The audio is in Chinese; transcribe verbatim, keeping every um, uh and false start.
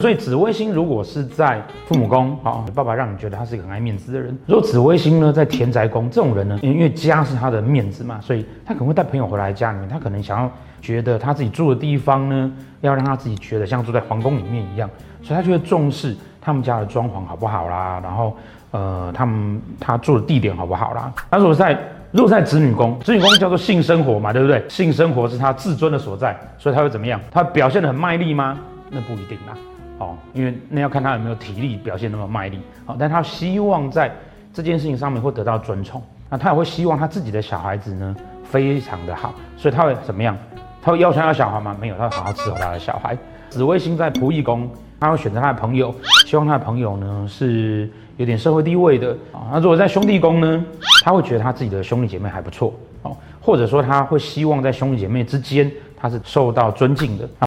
所以紫微星如果是在父母宫，好、哦，爸爸让你觉得他是一个很爱面子的人。如果紫微星呢在田宅宫，这种人呢，因为家是他的面子嘛，所以他可能会带朋友回来家里面，他可能想要觉得他自己住的地方呢，要让他自己觉得像住在皇宫里面一样，所以他就会重视他们家的装潢好不好啦，然后呃，他们他住的地点好不好啦。但是我在。如果在子女宫，子女宫叫做性生活嘛，对不对？性生活是他自尊的所在，所以他会怎么样？他表现得很卖力吗？那不一定啦，哦，因为那要看他有没有体力表现那么卖力，哦，但他希望在这件事情上面会得到尊崇，那他也会希望他自己的小孩子呢非常的好，所以他会怎么样？他会要求他的小孩吗？没有，他会好好伺候他的小孩。紫微星在仆役宫，他会选择他的朋友，希望他的朋友呢是有点社会地位的啊、哦。那如果在兄弟宫呢，他会觉得他自己的兄弟姐妹还不错哦，或者说他会希望在兄弟姐妹之间他是受到尊敬的。